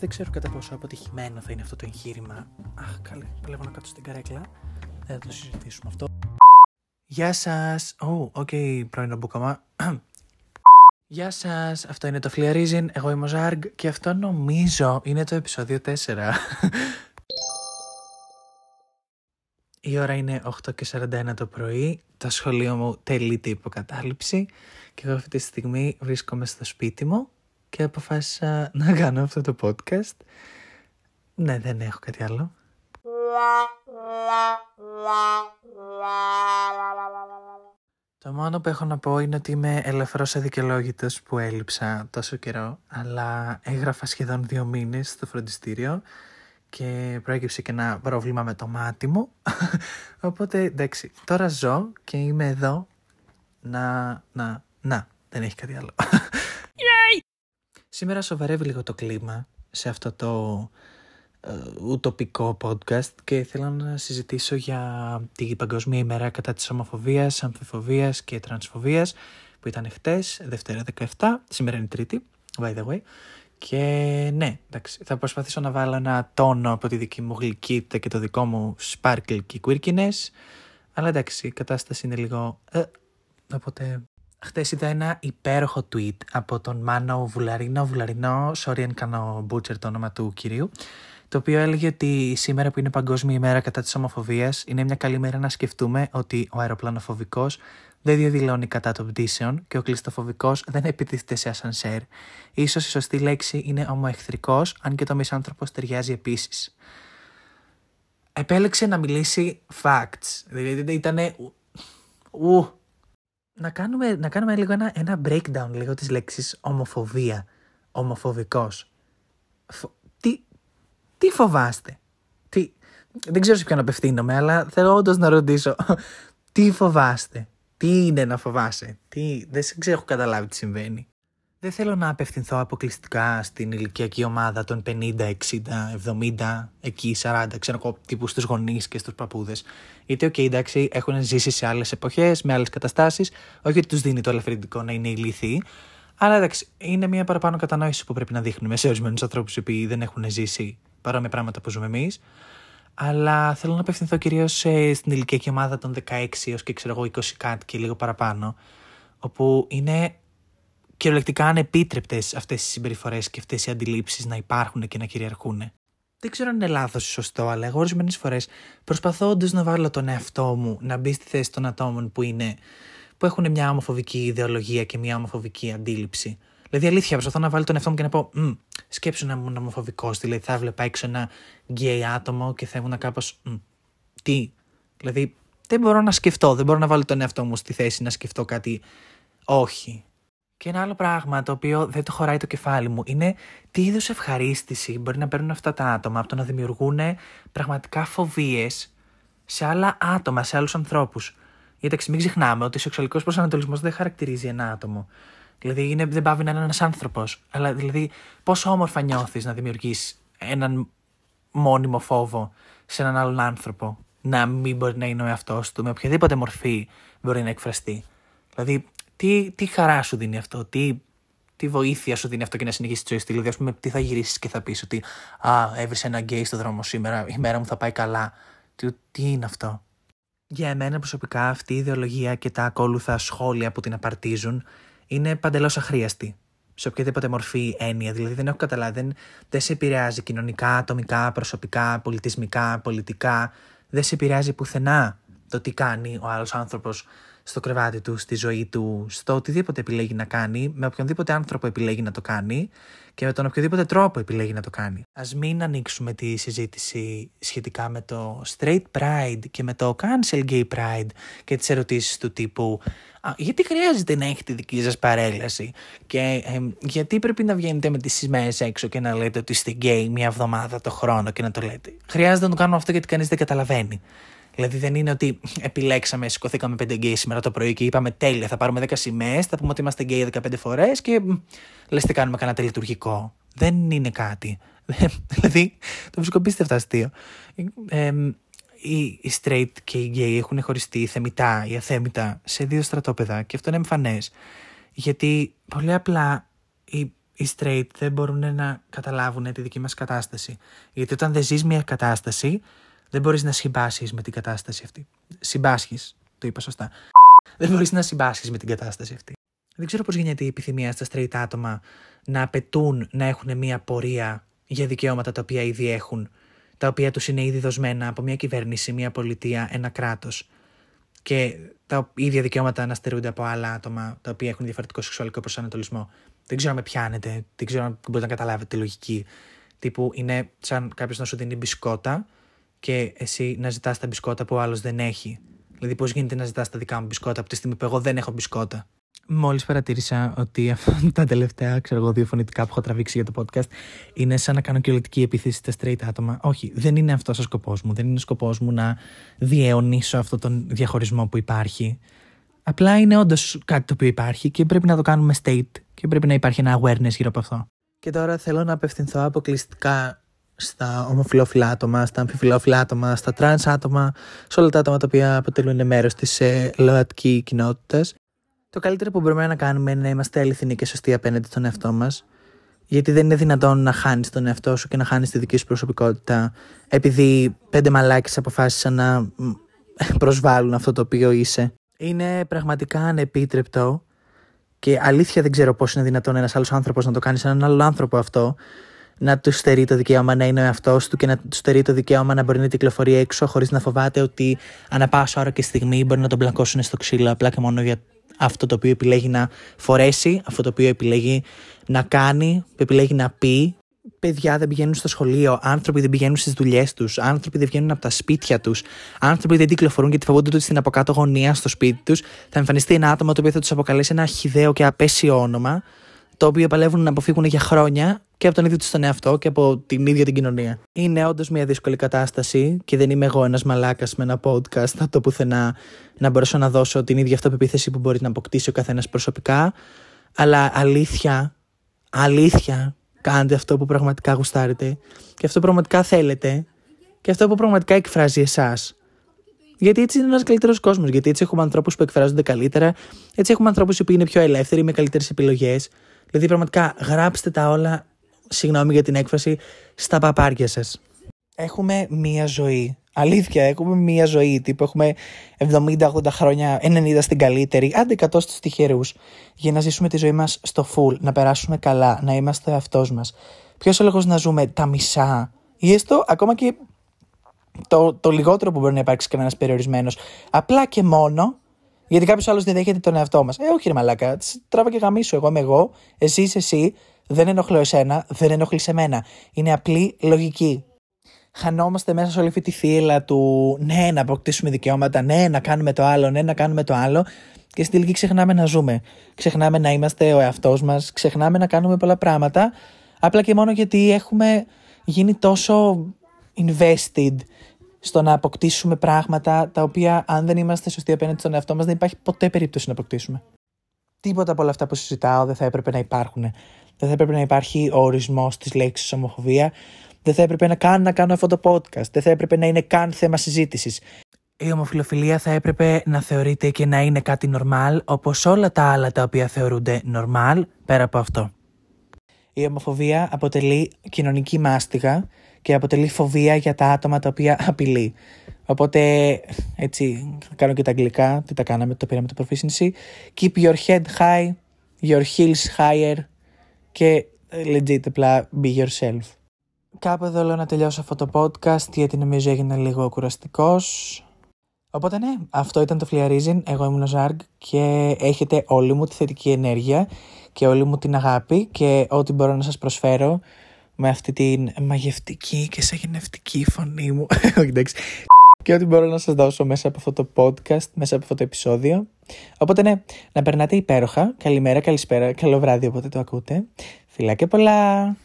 Δεν ξέρω κατά πόσο αποτυχημένο θα είναι αυτό το εγχείρημα. Αχ, καλέ, παλεύω να κάτω στην καρέκλα. Δεν θα το συζητήσουμε αυτό. Γεια σας. Πρώην αμπούκαμα. Γεια σας, αυτό είναι το Fliarizin. Εγώ είμαι ο Ζάργ και αυτό νομίζω είναι το επεισόδιο 4. Η ώρα είναι 8:41 το πρωί, το σχολείο μου τελείται υποκατάληψη και εγώ αυτή τη στιγμή βρίσκομαι στο σπίτι μου και αποφάσισα να κάνω αυτό το podcast. Ναι, δεν έχω κάτι άλλο. Το μόνο που έχω να πω είναι ότι είμαι ελαφρώς αδικαιολόγητος που έλειψα τόσο καιρό, αλλά έγραφα σχεδόν 2 μήνες στο φροντιστήριο και προέκυψε και ένα πρόβλημα με το μάτι μου. Οπότε εντάξει, τώρα ζω και είμαι εδώ. Δεν έχει κάτι άλλο. Σήμερα σοβαρεύει λίγο το κλίμα σε αυτό το ουτοπικό podcast και θέλω να συζητήσω για την Παγκόσμια ημέρα κατά της ομοφοβίας, αμφιφοβίας και τρανσφοβίας που ήταν χτες, Δευτέρα 17, σήμερα είναι Τρίτη, by the way. Και ναι, εντάξει, θα προσπαθήσω να βάλω ένα τόνο από τη δική μου γλυκύτητα και το δικό μου sparkle και quirkiness, αλλά εντάξει, η κατάσταση είναι λίγο... Οπότε... Χτες είδα ένα υπέροχο tweet από τον Μάνο Βουλαρινό, sorry αν κάνω butcher το όνομα του κυρίου, το οποίο έλεγε ότι σήμερα που είναι Παγκόσμια ημέρα κατά της ομοφοβίας είναι μια καλή μέρα να σκεφτούμε ότι ο αεροπλανοφοβικός δεν διαδηλώνει κατά των πτήσεων και ο κλειστοφοβικός δεν επιτίθεται σε ασανσέρ. Ίσως η σωστή λέξη είναι ομοεχθρικός, αν και το μισάνθρωπος ταιριάζει επίσης. Επέλεξε να μιλήσει facts. Δηλαδή ήτανε... Να κάνουμε λίγο ένα breakdown λίγο της λέξης ομοφοβία, ομοφοβικός. Τι φοβάστε? Δεν ξέρω σε ποιον απευθύνομαι, αλλά θέλω όντως να ρωτήσω. Τι φοβάστε? Τι είναι να φοβάσαι? Δεν ξέρω, έχω καταλάβει τι συμβαίνει. Δεν θέλω να απευθυνθώ αποκλειστικά στην ηλικιακή ομάδα των 50, 60, 70, εκεί 40, ξέρω εγώ, τύπου στους γονείς και στους παππούδες. Είτε, εντάξει, έχουν ζήσει σε άλλες εποχές, με άλλες καταστάσεις, όχι ότι τους δίνει το ελαφρυντικό να είναι ηλίθιοι, αλλά εντάξει, είναι μια παραπάνω κατανόηση που πρέπει να δείχνουμε σε ορισμένους ανθρώπους οι οποίοι δεν έχουν ζήσει παρόμοια πράγματα που ζούμε εμείς. Αλλά θέλω να απευθυνθώ κυρίως στην ηλικιακή ομάδα των 16 έως και ξέρω εγώ 20 κάτι και λίγο παραπάνω, όπου είναι κυριολεκτικά ανεπίτρεπτες αυτές οι συμπεριφορές και αυτές οι αντιλήψεις να υπάρχουν και να κυριαρχούν. Δεν ξέρω αν είναι λάθος ή σωστό, αλλά εγώ ορισμένες φορές προσπαθώ όντως να βάλω τον εαυτό μου να μπει στη θέση των ατόμων που έχουν μια ομοφοβική ιδεολογία και μια ομοφοβική αντίληψη. Δηλαδή, αλήθεια, προσπαθώ να βάλω τον εαυτό μου και να πω: σκέψου να ήμουν ομοφοβικός. Δηλαδή, θα έβλεπα έξω ένα γκέι άτομο και θα ήμουν κάπως. Τι. Δηλαδή, δεν μπορώ να σκεφτώ, δεν μπορώ να βάλω τον εαυτό μου στη θέση να σκεφτώ κάτι. Όχι. Και ένα άλλο πράγμα το οποίο δεν το χωράει το κεφάλι μου είναι τι είδους ευχαρίστηση μπορεί να παίρνουν αυτά τα άτομα από το να δημιουργούν πραγματικά φοβίες σε άλλα άτομα, σε άλλους ανθρώπους. Γιατί μην ξεχνάμε ότι ο σεξουαλικός προσανατολισμός δεν χαρακτηρίζει ένα άτομο. Δηλαδή δεν πάβει να είναι ένας άνθρωπος. Αλλά δηλαδή πόσο όμορφα νιώθεις να δημιουργείς έναν μόνιμο φόβο σε έναν άλλον άνθρωπο. Να μην μπορεί να είναι ο εαυτός του, με οποιαδήποτε μορφή μπορεί να εκφραστεί. Δηλαδή. Τι χαρά σου δίνει αυτό, τι βοήθεια σου δίνει αυτό και να συνεχίσει τη ζωή σου. Δηλαδή, α πούμε, τι θα γυρίσει και θα πει ότι έβρισε ένα γκέι στο δρόμο σήμερα, η μέρα μου θα πάει καλά. Τι είναι αυτό. Για εμένα προσωπικά αυτή η ιδεολογία και τα ακόλουθα σχόλια που την απαρτίζουν είναι παντελώς αχρίαστη. Σε οποιαδήποτε μορφή έννοια. Δηλαδή, δεν έχω καταλάβει, δεν σε επηρεάζει κοινωνικά, ατομικά, προσωπικά, πολιτισμικά, πολιτικά. Δεν σε επηρεάζει πουθενά το τι κάνει ο άλλος άνθρωπος στο κρεβάτι του, στη ζωή του, στο οτιδήποτε επιλέγει να κάνει, με οποιονδήποτε άνθρωπο επιλέγει να το κάνει και με τον οποιοδήποτε τρόπο επιλέγει να το κάνει. Ας μην ανοίξουμε τη συζήτηση σχετικά με το straight pride και με το cancel gay pride και τις ερωτήσεις του τύπου γιατί χρειάζεται να έχει τη δική σας παρέλαση και γιατί πρέπει να βγαίνετε με τις σημαίες έξω και να λέτε ότι είστε gay μια εβδομάδα το χρόνο και να το λέτε. Χρειάζεται να το κάνουμε αυτό γιατί κανείς δεν καταλαβαίνει. Δηλαδή δεν είναι ότι επιλέξαμε, σηκωθήκαμε 5 γκέι σήμερα το πρωί και είπαμε τέλεια, θα πάρουμε 10 σημαίες, θα πούμε ότι είμαστε γκέι 15 φορές και λες τι κάνουμε κανένα τελετουργικό. Δεν είναι κάτι. Δηλαδή το βρίσκω πίστευτα αστείο. Οι straight και οι γκέι έχουν χωριστεί θεμητά ή αθέμητα σε 2 στρατόπεδα και αυτό είναι εμφανές. Γιατί πολύ απλά οι οι straight δεν μπορούν να καταλάβουν τη δική μας κατάσταση. Γιατί όταν δεν ζεις μια κατάσταση, δεν μπορείς να συμπάσχεις με την κατάσταση αυτή. Συμπάσχεις, το είπα σωστά. Δεν μπορείς να συμπάσχεις με την κατάσταση αυτή. Δεν ξέρω πώς γίνεται η επιθυμία στα straight άτομα να απαιτούν να έχουν μια πορεία για δικαιώματα τα οποία ήδη έχουν, τα οποία τους είναι ήδη δοσμένα από μια κυβέρνηση, μια πολιτεία, ένα κράτος. Και τα ίδια δικαιώματα αναστερούνται από άλλα άτομα τα οποία έχουν διαφορετικό σεξουαλικό προσανατολισμό. Δεν ξέρω αν με πιάνετε, δεν ξέρω αν μπορείτε να καταλάβετε τη λογική. Τύπου είναι σαν κάποιος να σου δίνει μπισκότα και εσύ να ζητάς τα μπισκότα που ο άλλος δεν έχει. Δηλαδή, πώς γίνεται να ζητάς τα δικά μου μπισκότα από τη στιγμή που εγώ δεν έχω μπισκότα. Μόλις παρατήρησα ότι τα τελευταία, δύο φωνητικά που έχω τραβήξει για το podcast είναι σαν να κάνω κυριολεκτική επίθεση στα straight άτομα. Όχι, δεν είναι αυτός ο σκοπός μου. Δεν είναι ο σκοπός μου να διαιωνίσω αυτόν τον διαχωρισμό που υπάρχει. Απλά είναι όντως κάτι το οποίο υπάρχει και πρέπει να το κάνουμε state και πρέπει να υπάρχει ένα awareness γύρω από αυτό. Και τώρα θέλω να απευθυνθώ αποκλειστικά στα ομοφυλόφιλα άτομα, στα αμφιφυλόφιλα άτομα, στα τρανς άτομα, σε όλα τα άτομα τα οποία αποτελούν μέρος της ΛΟΑΤΚΙ κοινότητας. Το καλύτερο που μπορούμε να κάνουμε είναι να είμαστε αληθινοί και σωστοί απέναντι στον εαυτό μας. Γιατί δεν είναι δυνατόν να χάνεις τον εαυτό σου και να χάνεις τη δική σου προσωπικότητα, επειδή 5 μαλάκες αποφάσισαν να προσβάλλουν αυτό το οποίο είσαι. Είναι πραγματικά ανεπίτρεπτο και αλήθεια δεν ξέρω πώς είναι δυνατόν ένας άλλος άνθρωπος να το κάνει σε έναν άλλο άνθρωπο αυτό, να του στερεί το δικαίωμα να είναι ο εαυτός του και να του στερεί το δικαίωμα να μπορεί να κυκλοφορεί έξω χωρίς να φοβάται ότι ανά πάσα ώρα και στιγμή μπορεί να τον μπλακώσουν στο ξύλο απλά και μόνο για αυτό το οποίο επιλέγει να φορέσει, αυτό το οποίο επιλέγει να κάνει, επιλέγει να πει. Παιδιά δεν πηγαίνουν στο σχολείο, άνθρωποι δεν πηγαίνουν στις δουλειές τους, άνθρωποι δεν βγαίνουν από τα σπίτια τους, άνθρωποι δεν κυκλοφορούν γιατί φοβούνται ότι στην αποκάτω γωνία στο σπίτι τους θα εμφανιστεί ένα άτομο το οποίο θα τους αποκαλέσει ένα χυδαίο και απέσιο όνομα, το οποίο παλεύουν να αποφύγουν για χρόνια και από τον ίδιο τους τον εαυτό και από την ίδια την κοινωνία. Είναι όντως μια δύσκολη κατάσταση και δεν είμαι εγώ ένας μαλάκας με ένα podcast από το πουθενά να μπορέσω να δώσω την ίδια αυτοπεποίθηση που μπορεί να αποκτήσει ο καθένας προσωπικά. Αλλά αλήθεια, κάντε αυτό που πραγματικά γουστάρετε και αυτό που πραγματικά θέλετε και αυτό που πραγματικά εκφράζει εσάς. Γιατί έτσι είναι ένας καλύτερος κόσμος. Γιατί έτσι έχουμε ανθρώπους που εκφράζονται καλύτερα, έτσι έχουμε ανθρώπους που είναι πιο ελεύθεροι, με καλύτερες επιλογές. Δηλαδή, πραγματικά γράψτε τα όλα, συγγνώμη για την έκφραση, στα παπάρια σας. Έχουμε μία ζωή. Αλήθεια, έχουμε μία ζωή. Τύπου έχουμε 70-80 χρόνια, 90 στην καλύτερη, άντε 100 στους τυχερούς. Για να ζήσουμε τη ζωή μας στο full, να περάσουμε καλά, να είμαστε ο εαυτός μας. Ποιος ο λόγος να ζούμε τα μισά ή έστω ακόμα και το λιγότερο που μπορεί να υπάρξει κανένας περιορισμένος. Απλά και μόνο. Γιατί κάποιος άλλος δεν δέχεται τον εαυτό μας. Όχι ρε μαλάκα, τράβα και γαμίσου. Εγώ είμαι εγώ, εσύ είσαι εσύ, δεν ενοχλώ εσένα, δεν ενοχλείς εμένα. Είναι απλή λογική. Χανόμαστε μέσα σε όλη αυτή τη θύελλα του ναι, να αποκτήσουμε δικαιώματα, ναι, να κάνουμε το άλλο, ναι, να κάνουμε το άλλο. Και στην τελική ξεχνάμε να ζούμε. Ξεχνάμε να είμαστε ο εαυτός μας, ξεχνάμε να κάνουμε πολλά πράγματα. Απλά και μόνο γιατί έχουμε γίνει τόσο invested στο να αποκτήσουμε πράγματα τα οποία, αν δεν είμαστε σωστοί απέναντι στον εαυτό μας, δεν υπάρχει ποτέ περίπτωση να αποκτήσουμε. Τίποτα από όλα αυτά που συζητάω δεν θα έπρεπε να υπάρχουν. Δεν θα έπρεπε να υπάρχει ο ορισμός της λέξης ομοφοβία. Δεν θα έπρεπε να κάνω αυτό το podcast. Δεν θα έπρεπε να είναι καν θέμα συζήτησης. Η ομοφιλοφιλία θα έπρεπε να θεωρείται και να είναι κάτι normal, όπως όλα τα άλλα τα οποία θεωρούνται normal, πέρα από αυτό. Η ομοφοβία αποτελεί κοινωνική μάστιγα και αποτελεί φοβία για τα άτομα τα οποία απειλεί. Οπότε, έτσι, θα κάνω και τα αγγλικά, τι τα κάναμε, το πήραμε το proficiency. Keep your head high, your heels higher και legit απλά be yourself. Κάπου εδώ λέω να τελειώσω αυτό το podcast, γιατί νομίζω έγινα λίγο κουραστικός. Οπότε ναι, αυτό ήταν το Fliarizin, εγώ ήμουν ο Ζάργ και έχετε όλη μου τη θετική ενέργεια και όλη μου την αγάπη και ό,τι μπορώ να σας προσφέρω με αυτή την μαγευτική και σαγενευτική φωνή μου. Εντάξει. Και ό,τι μπορώ να σας δώσω μέσα από αυτό το podcast, μέσα από αυτό το επεισόδιο. Οπότε ναι, να περνάτε υπέροχα. Καλημέρα, καλησπέρα, καλό βράδυ όποτε το ακούτε. Φιλάκια πολλά!